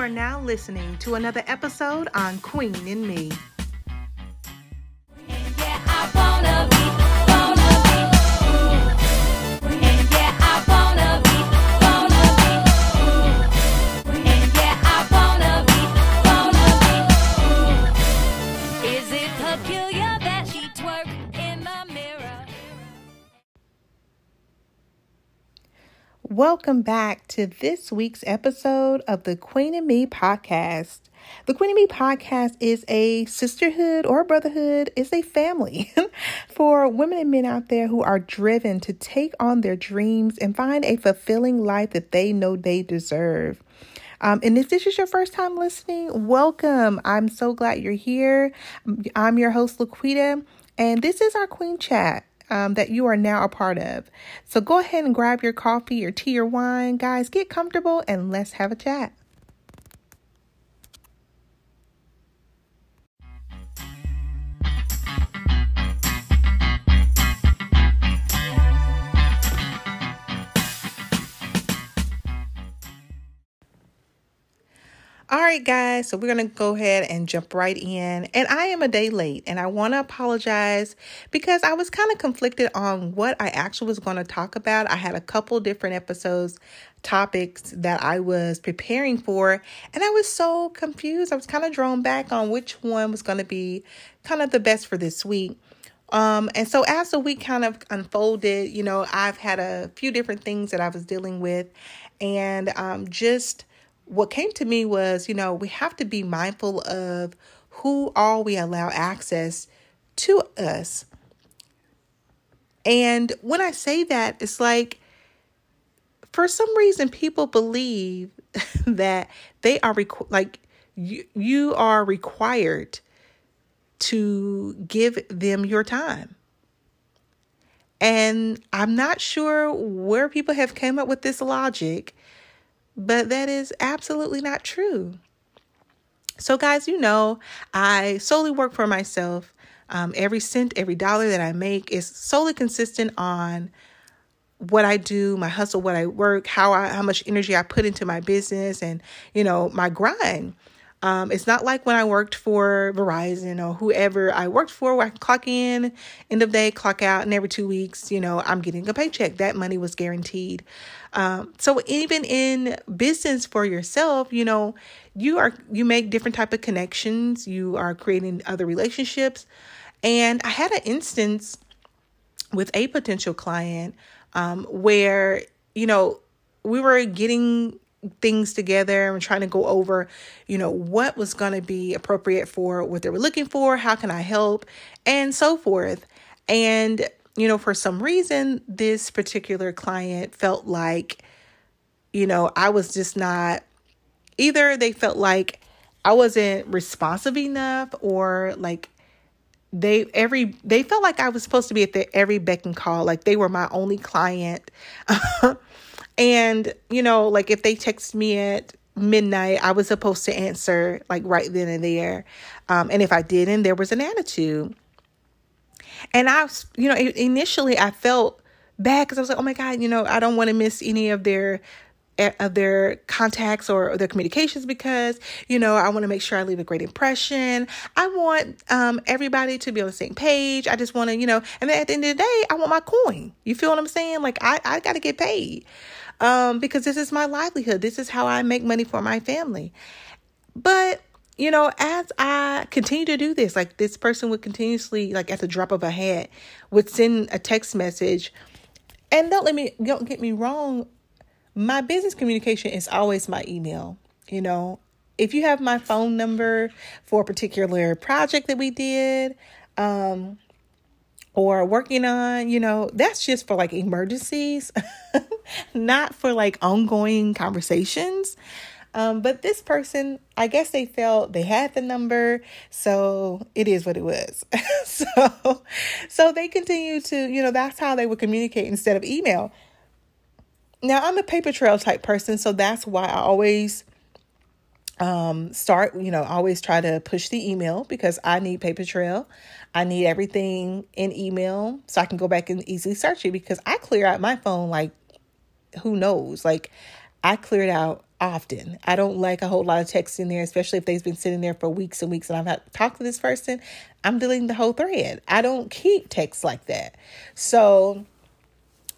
are now listening to another episode on Queen in Me. Welcome back to this week's episode of the Queen in Me podcast. The Queen in Me podcast is a sisterhood or brotherhood. It's a family for women and men out there who are driven to take on their dreams and find a fulfilling life that they know they deserve. And if this is your first time listening, welcome. I'm so glad you're here. I'm your host, Laquita, and this is our Queen Chat. That you are now a part of. So go ahead and grab your coffee, your tea, or wine. Guys, get comfortable and let's have a chat. All right, guys, so we're going to go ahead and jump right in. And I am a day late, and I want to apologize because I was kind of conflicted on what I actually was going to talk about. I had a couple different topics that I was preparing for, and I was so confused. I was kind of drawn back on which one was going to be kind of the best for this week. And so as the week kind of unfolded, you know, I've had a few different things that I was dealing with, and what came to me was, you know, we have to be mindful of who all we allow access to us. And when I say that, it's like, for some reason, people believe that they are you are required to give them your time. And I'm not sure where people have come up with this logic, but that is absolutely not true. So guys, you know, I solely work for myself. Every cent, every dollar that I make is solely consistent on what I do, my hustle, what I work, how much energy I put into my business and, you know, my grind. It's not like when I worked for Verizon or whoever I worked for, where I can clock in, end of day, clock out, and every 2 weeks, you know, I'm getting a paycheck. That money was guaranteed. So even in business for yourself, you know, you make different type of connections. You are creating other relationships. And I had an instance with a potential client, where, you know, we were getting things together and trying to go over, you know, what was going to be appropriate for what they were looking for, how can I help, and so forth. And, you know, for some reason, this particular client felt like, you know, I was just not, either they felt like I wasn't responsive enough, or like they felt like I was supposed to be at every beck and call, like they were my only client. And, you know, like if they text me at midnight, I was supposed to answer like right then and there. And if I didn't, there was an attitude. And initially I felt bad because I was like, oh my God, you know, I don't want to miss any of their contacts or their communications because, you know, I want to make sure I leave a great impression. I want everybody to be on the same page. I just want to, you know, and then at the end of the day, I want my coin. You feel what I'm saying? Like I got to get paid because this is my livelihood. This is how I make money for my family. But, you know, as I continue to do this, like this person would continuously, like at the drop of a hat, would send a text message. And don't get me wrong, my business communication is always my email. You know, if you have my phone number for a particular project that we did or working on, you know, that's just for like emergencies, not for like ongoing conversations. But this person, I guess they felt they had the number, so it is what it was. So they continue to, you know, that's how they would communicate instead of email. Now, I'm a paper trail type person, so that's why I always always try to push the email because I need paper trail. I need everything in email so I can go back and easily search it because I clear out my phone like who knows. Like I cleared out often. I don't like a whole lot of texts in there, especially if they've been sitting there for weeks and weeks and I've not talked to this person. I'm deleting the whole thread. I don't keep texts like that. So,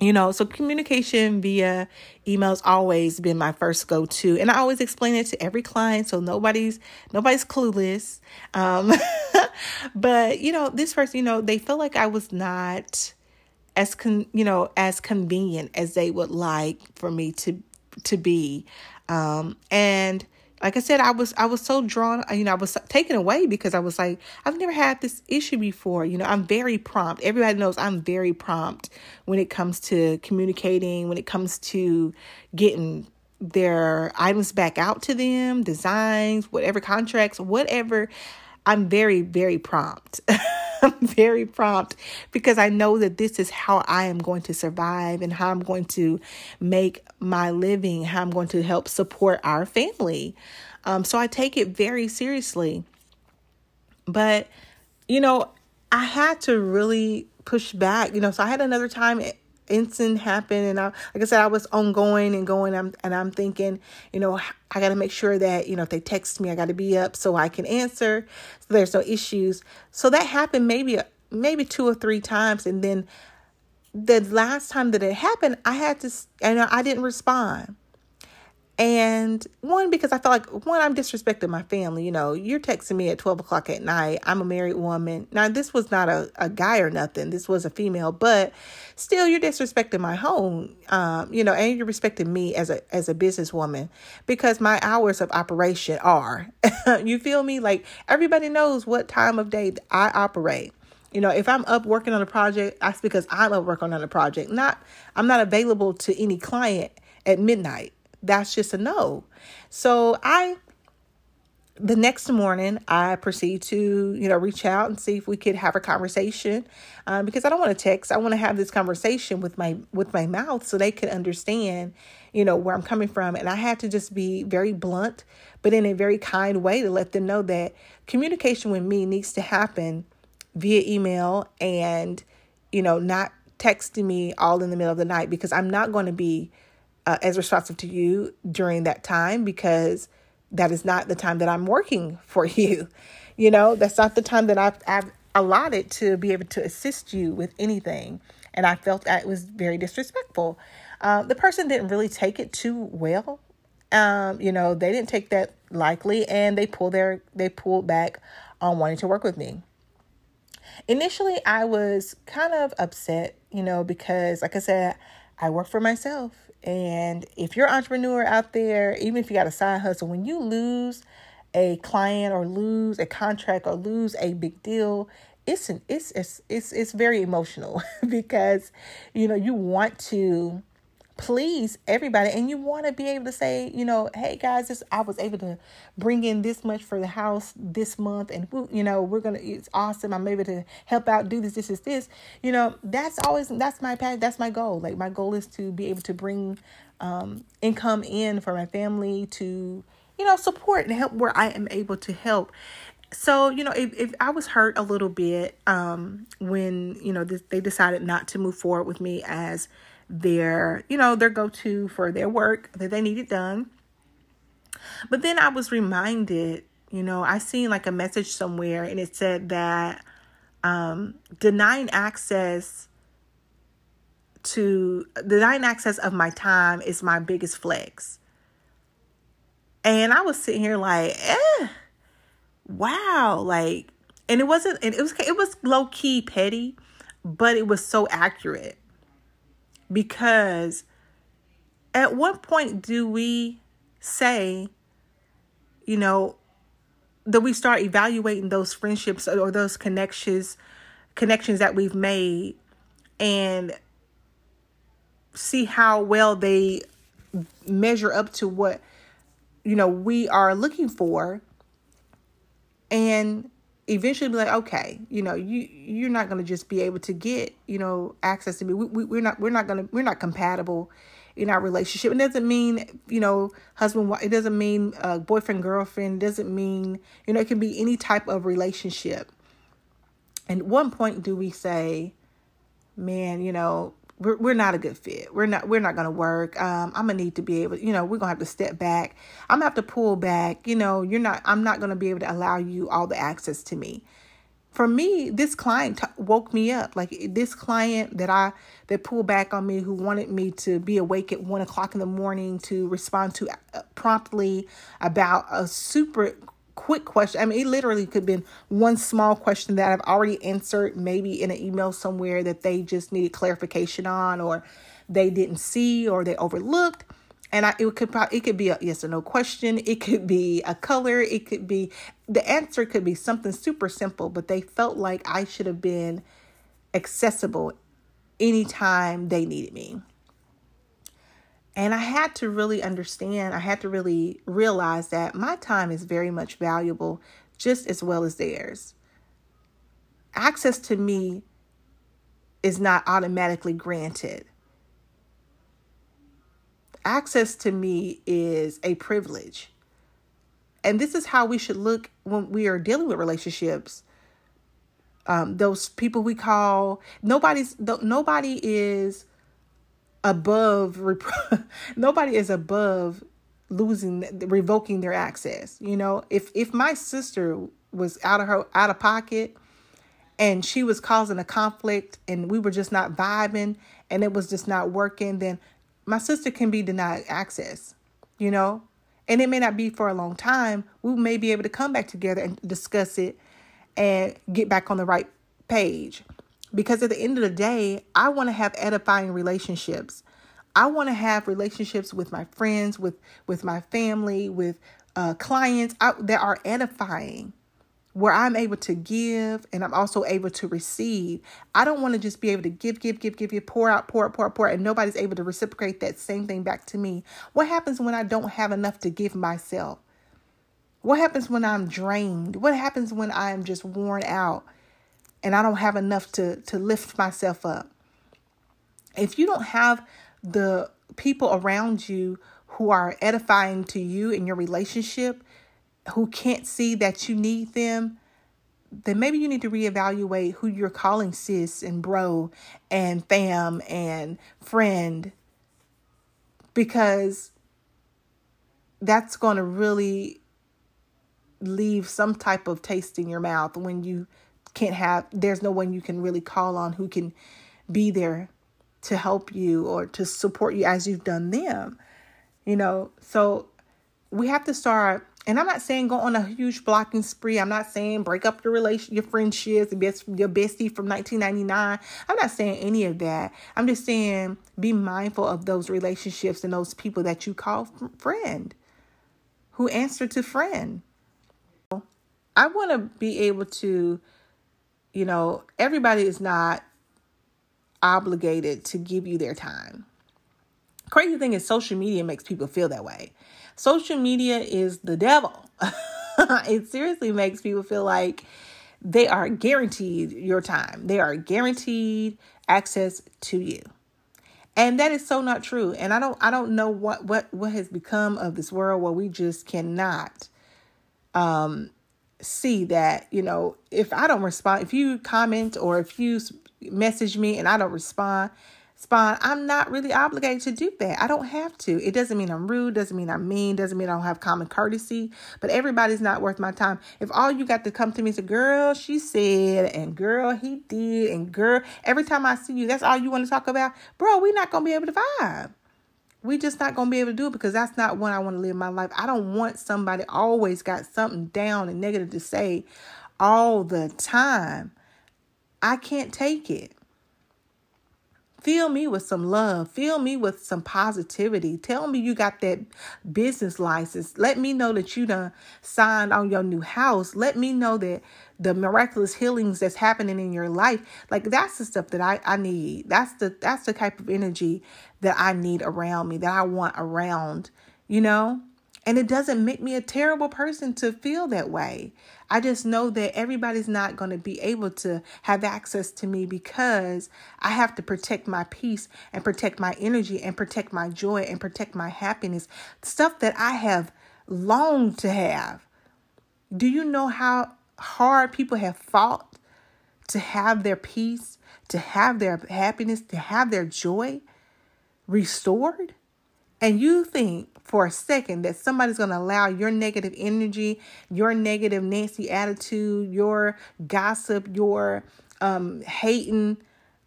you know, so communication via email's always been my first go-to, and I always explain it to every client, so nobody's clueless. But you know, this person, you know, they felt like I was not as convenient as they would like for me to be, and like I said, I was so drawn, you know, I was taken away because I was like, I've never had this issue before. You know, I'm very prompt. Everybody knows I'm very prompt when it comes to communicating, when it comes to getting their items back out to them, designs, whatever, contracts, whatever. I'm very, very prompt. I'm very prompt because I know that this is how I am going to survive and how I'm going to make my living, how I'm going to help support our family. So I take it very seriously. But, you know, I had to really push back, you know, so I had another time incident happen. And I, like I said, I was ongoing and going, and I'm thinking, you know, I got to make sure that, you know, if they text me, I got to be up so I can answer, so there's no issues. So that happened maybe 2 or 3 times. And then the last time that it happened, I had to, and I didn't respond. And one, because I felt like, one, I'm disrespecting my family. You know, you're texting me at 12 o'clock at night. I'm a married woman. Now, this was not a guy or nothing. This was a female, but still, you're disrespecting my home, you know, and you're respecting me as a businesswoman, because my hours of operation are, you feel me? Like, everybody knows what time of day I operate. You know, if I'm up working on a project, that's because I'm up working on a project. I'm not available to any client at midnight. That's just a no. So the next morning, I proceed to, you know, reach out and see if we could have a conversation, because I don't want to text. I want to have this conversation with my mouth so they could understand, you know, where I'm coming from. And I had to just be very blunt, but in a very kind way, to let them know that communication with me needs to happen via email and, you know, not texting me all in the middle of the night, because I'm not going to be as responsive to you during that time, because that is not the time that I'm working for you. You know, that's not the time that I've allotted to be able to assist you with anything. And I felt that it was very disrespectful. The person didn't really take it too well. You know, they didn't take that lightly, and they pulled back on wanting to work with me. Initially, I was kind of upset, you know, because like I said, I work for myself. And if you're an entrepreneur out there, even if you got a side hustle, when you lose a client or lose a contract or lose a big deal, it's very emotional because, you know, you want to please everybody, and you want to be able to say, you know, hey guys, I was able to bring in this much for the house this month, and you know, it's awesome. I'm able to help out, do this, this is this, you know, that's my goal. Like, my goal is to be able to bring income in for my family to, you know, support and help where I am able to help. So, you know, if I was hurt a little bit when, you know, they decided not to move forward with me as their, you know, their go-to for their work that they needed done. But then I was reminded, you know, I seen like a message somewhere, and it said that denying access of my time is my biggest flex. And I was sitting here like, wow, like, and it was low-key petty, but it was so accurate. Because at what point do we say, you know, that we start evaluating those friendships or those connections that we've made, and see how well they measure up to what, you know, we are looking for, and eventually be like, okay, you know, you're not going to just be able to get, you know, access to me. We're not compatible in our relationship. It doesn't mean, you know, husband, wife, it doesn't mean boyfriend, girlfriend, doesn't mean, you know, it can be any type of relationship. And at one point do we say, man, you know, we're not a good fit. We're not going to work. I'm going to need to be able, we're going to have to step back. I'm going to have to pull back. I'm not going to be able to allow you all the access to me. For me, this client woke me up. Like this client that pulled back on me, who wanted me to be awake at 1:00 in the morning to respond to promptly about a super quick question. I mean, it literally could have been one small question that I've already answered, maybe in an email somewhere that they just needed clarification on, or they didn't see, or they overlooked. And it could be a yes or no question. It could be a color. It could be, the answer could be something super simple, but they felt like I should have been accessible anytime they needed me. And I had to really understand, I had to really realize that my time is very much valuable, just as well as theirs. Access to me is not automatically granted. Access to me is a privilege. And this is how we should look when we are dealing with relationships. Those people we call, nobody is above, nobody is above revoking their access. If my sister was out of pocket and she was causing a conflict and we were just not vibing and it was just not working, then my sister can be denied access, and it may not be for a long time. We may be able to come back together and discuss it and get back on the right page. Because at the end of the day, I want to have edifying relationships. I want to have relationships with my friends, with my family, with clients that are edifying, where I'm able to give and I'm also able to receive. I don't want to just be able to give, pour out, and nobody's able to reciprocate that same thing back to me. What happens when I don't have enough to give myself? What happens when I'm drained? What happens when I'm just worn out and I don't have enough to lift myself up? If you don't have the people around you who are edifying to you in your relationship, who can't see that you need them, then maybe you need to reevaluate who you're calling sis and bro and fam and friend, because that's going to really leave some type of taste in your mouth when you there's no one you can really call on who can be there to help you or to support you as you've done them, so we have to start. And I'm not saying go on a huge blocking spree. I'm not saying break up your friendships, your bestie from 1999. I'm not saying any of that. I'm just saying be mindful of those relationships and those people that you call friend, who answer to friend. I want to be able to, everybody is not obligated to give you their time. Crazy thing is, social media makes people feel that way. Social media is the devil. It seriously makes people feel like they are guaranteed your time. They are guaranteed access to you. And that is so not true. And I don't know what has become of this world where we just cannot see that, if I don't respond, if you comment or if you message me and I don't respond, I'm not really obligated to do that. I don't have to. It doesn't mean I'm rude, doesn't mean I'm mean, doesn't mean I don't have common courtesy, but everybody's not worth my time. If all you got to come to me is a girl, she said, and girl, he did, and girl, every time I see you, that's all you want to talk about, bro, we're not going to be able to vibe. We just not going to be able to do it, because that's not what I want to live my life. I don't want somebody always got something down and negative to say all the time. I can't take it. Fill me with some love. Fill me with some positivity. Tell me you got that business license. Let me know that you done signed on your new house. Let me know that the miraculous healings that's happening in your life. Like, that's the stuff that I need. That's the type of energy that I need around me, that I want around, And it doesn't make me a terrible person to feel that way. I just know that everybody's not going to be able to have access to me, because I have to protect my peace and protect my energy and protect my joy and protect my happiness. Stuff that I have longed to have. Do you know how hard people have fought to have their peace, to have their happiness, to have their joy restored. And you think for a second that somebody's going to allow your negative energy, your negative Nancy attitude, your gossip, your hating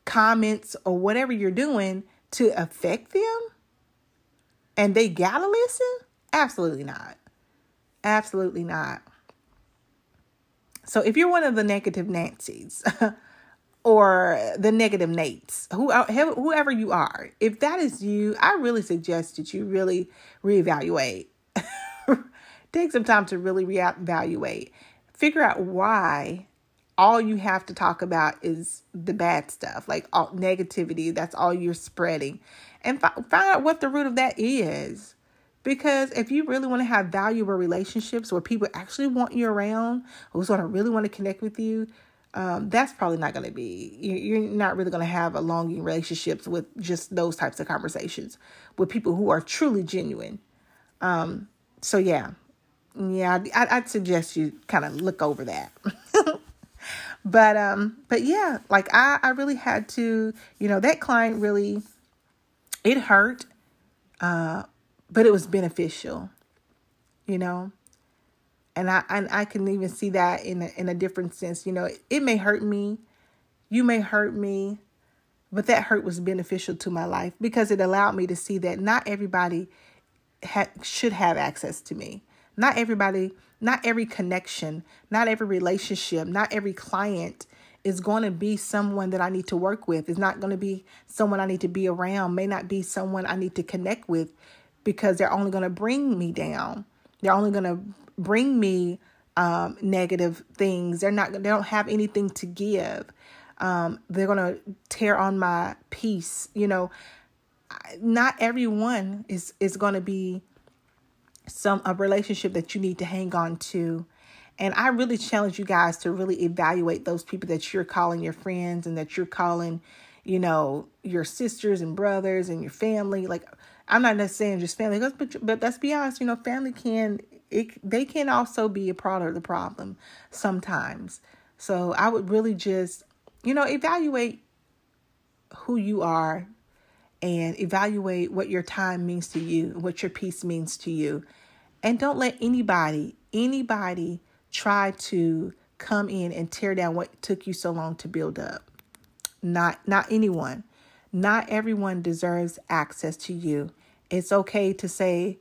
comments or whatever you're doing to affect them? And they got to listen? Absolutely not. Absolutely not. So if you're one of the negative Nancys or the negative Nates, whoever you are, if that is you, I really suggest that you really reevaluate. Take some time to really reevaluate. Figure out why all you have to talk about is the bad stuff, like all negativity. That's all you're spreading. And find out what the root of that is. Because if you really want to have valuable relationships where people actually want you around, who's going to really want to connect with you, that's probably not going to be, you're not really going to have a longing relationships with just those types of conversations with people who are truly genuine. I'd suggest you kind of look over that. But I really had to, that client really, it hurt, but it was beneficial, And I can even see that in a different sense. It may hurt me. You may hurt me. But that hurt was beneficial to my life because it allowed me to see that not everybody should have access to me. Not everybody, not every connection, not every relationship, not every client is going to be someone that I need to work with. It's not going to be someone I need to be around. May not be someone I need to connect with because they're only going to bring me down. They're only going to bring me negative things. They don't have anything to give. They're going to tear on my peace. Not everyone is going to be a relationship that you need to hang on to. And I really challenge you guys to really evaluate those people that you're calling your friends and that you're calling, your sisters and brothers and your family. Like, I'm not necessarily just family, but let's be honest, family they can also be a part of the problem sometimes. So I would really just, evaluate who you are and evaluate what your time means to you, what your peace means to you. And don't let anybody try to come in and tear down what took you so long to build up. Not anyone. Not everyone deserves access to you. It's okay to say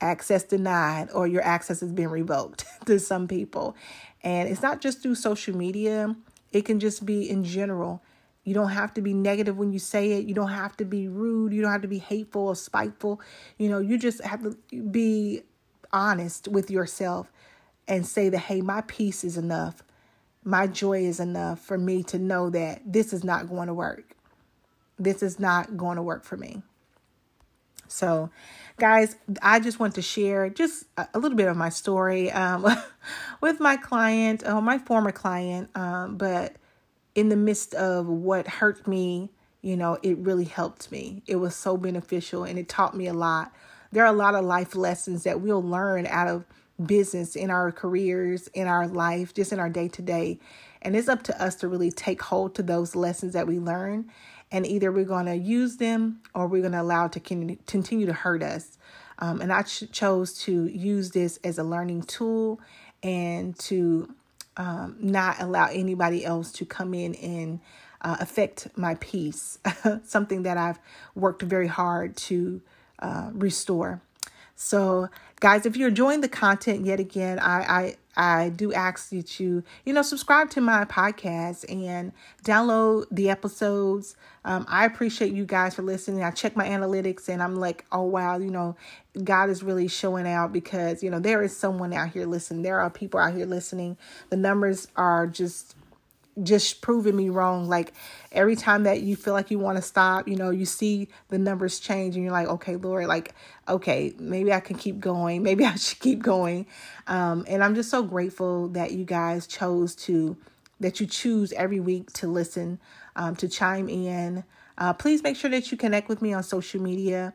access denied or your access has been revoked to some people. And it's not just through social media. It can just be in general. You don't have to be negative when you say it. You don't have to be rude. You don't have to be hateful or spiteful. You just have to be honest with yourself and say that, hey, my peace is enough. My joy is enough for me to know that this is not going to work. This is not going to work for me. So, guys, I just want to share just a little bit of my story with my client, my former client. But in the midst of what hurt me, it really helped me. It was so beneficial and it taught me a lot. There are a lot of life lessons that we'll learn out of business, in our careers, in our life, just in our day to day. And it's up to us to really take hold to those lessons that we learn. And either we're going to use them or we're going to allow it to continue to hurt us. And I chose to use this as a learning tool and to not allow anybody else to come in and affect my peace. Something that I've worked very hard to restore. So, guys, if you're enjoying the content yet again, I do ask that you, subscribe to my podcast and download the episodes. I appreciate you guys for listening. I check my analytics and I'm like, oh, wow, God is really showing out because, there is someone out here listening. There are people out here listening. The numbers are just proving me wrong. Like every time that you feel like you want to stop, you see the numbers change and you're like, okay, Lord, maybe I can keep going. Maybe I should keep going. And I'm just so grateful that you guys choose every week to listen, to chime in. Please make sure that you connect with me on social media.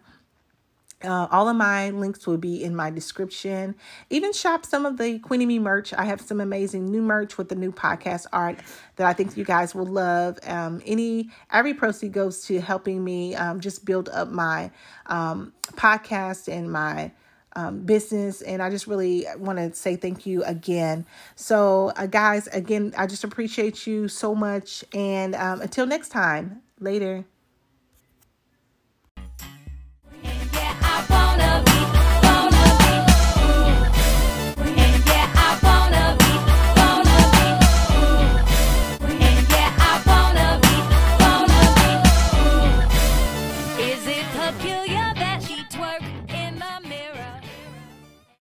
All of my links will be in my description. Even shop some of the Queen in Me merch. I have some amazing new merch with the new podcast art that I think you guys will love. Every proceed goes to helping me just build up my podcast and my business. And I just really want to say thank you again. So guys, again, I just appreciate you so much. And until next time, later.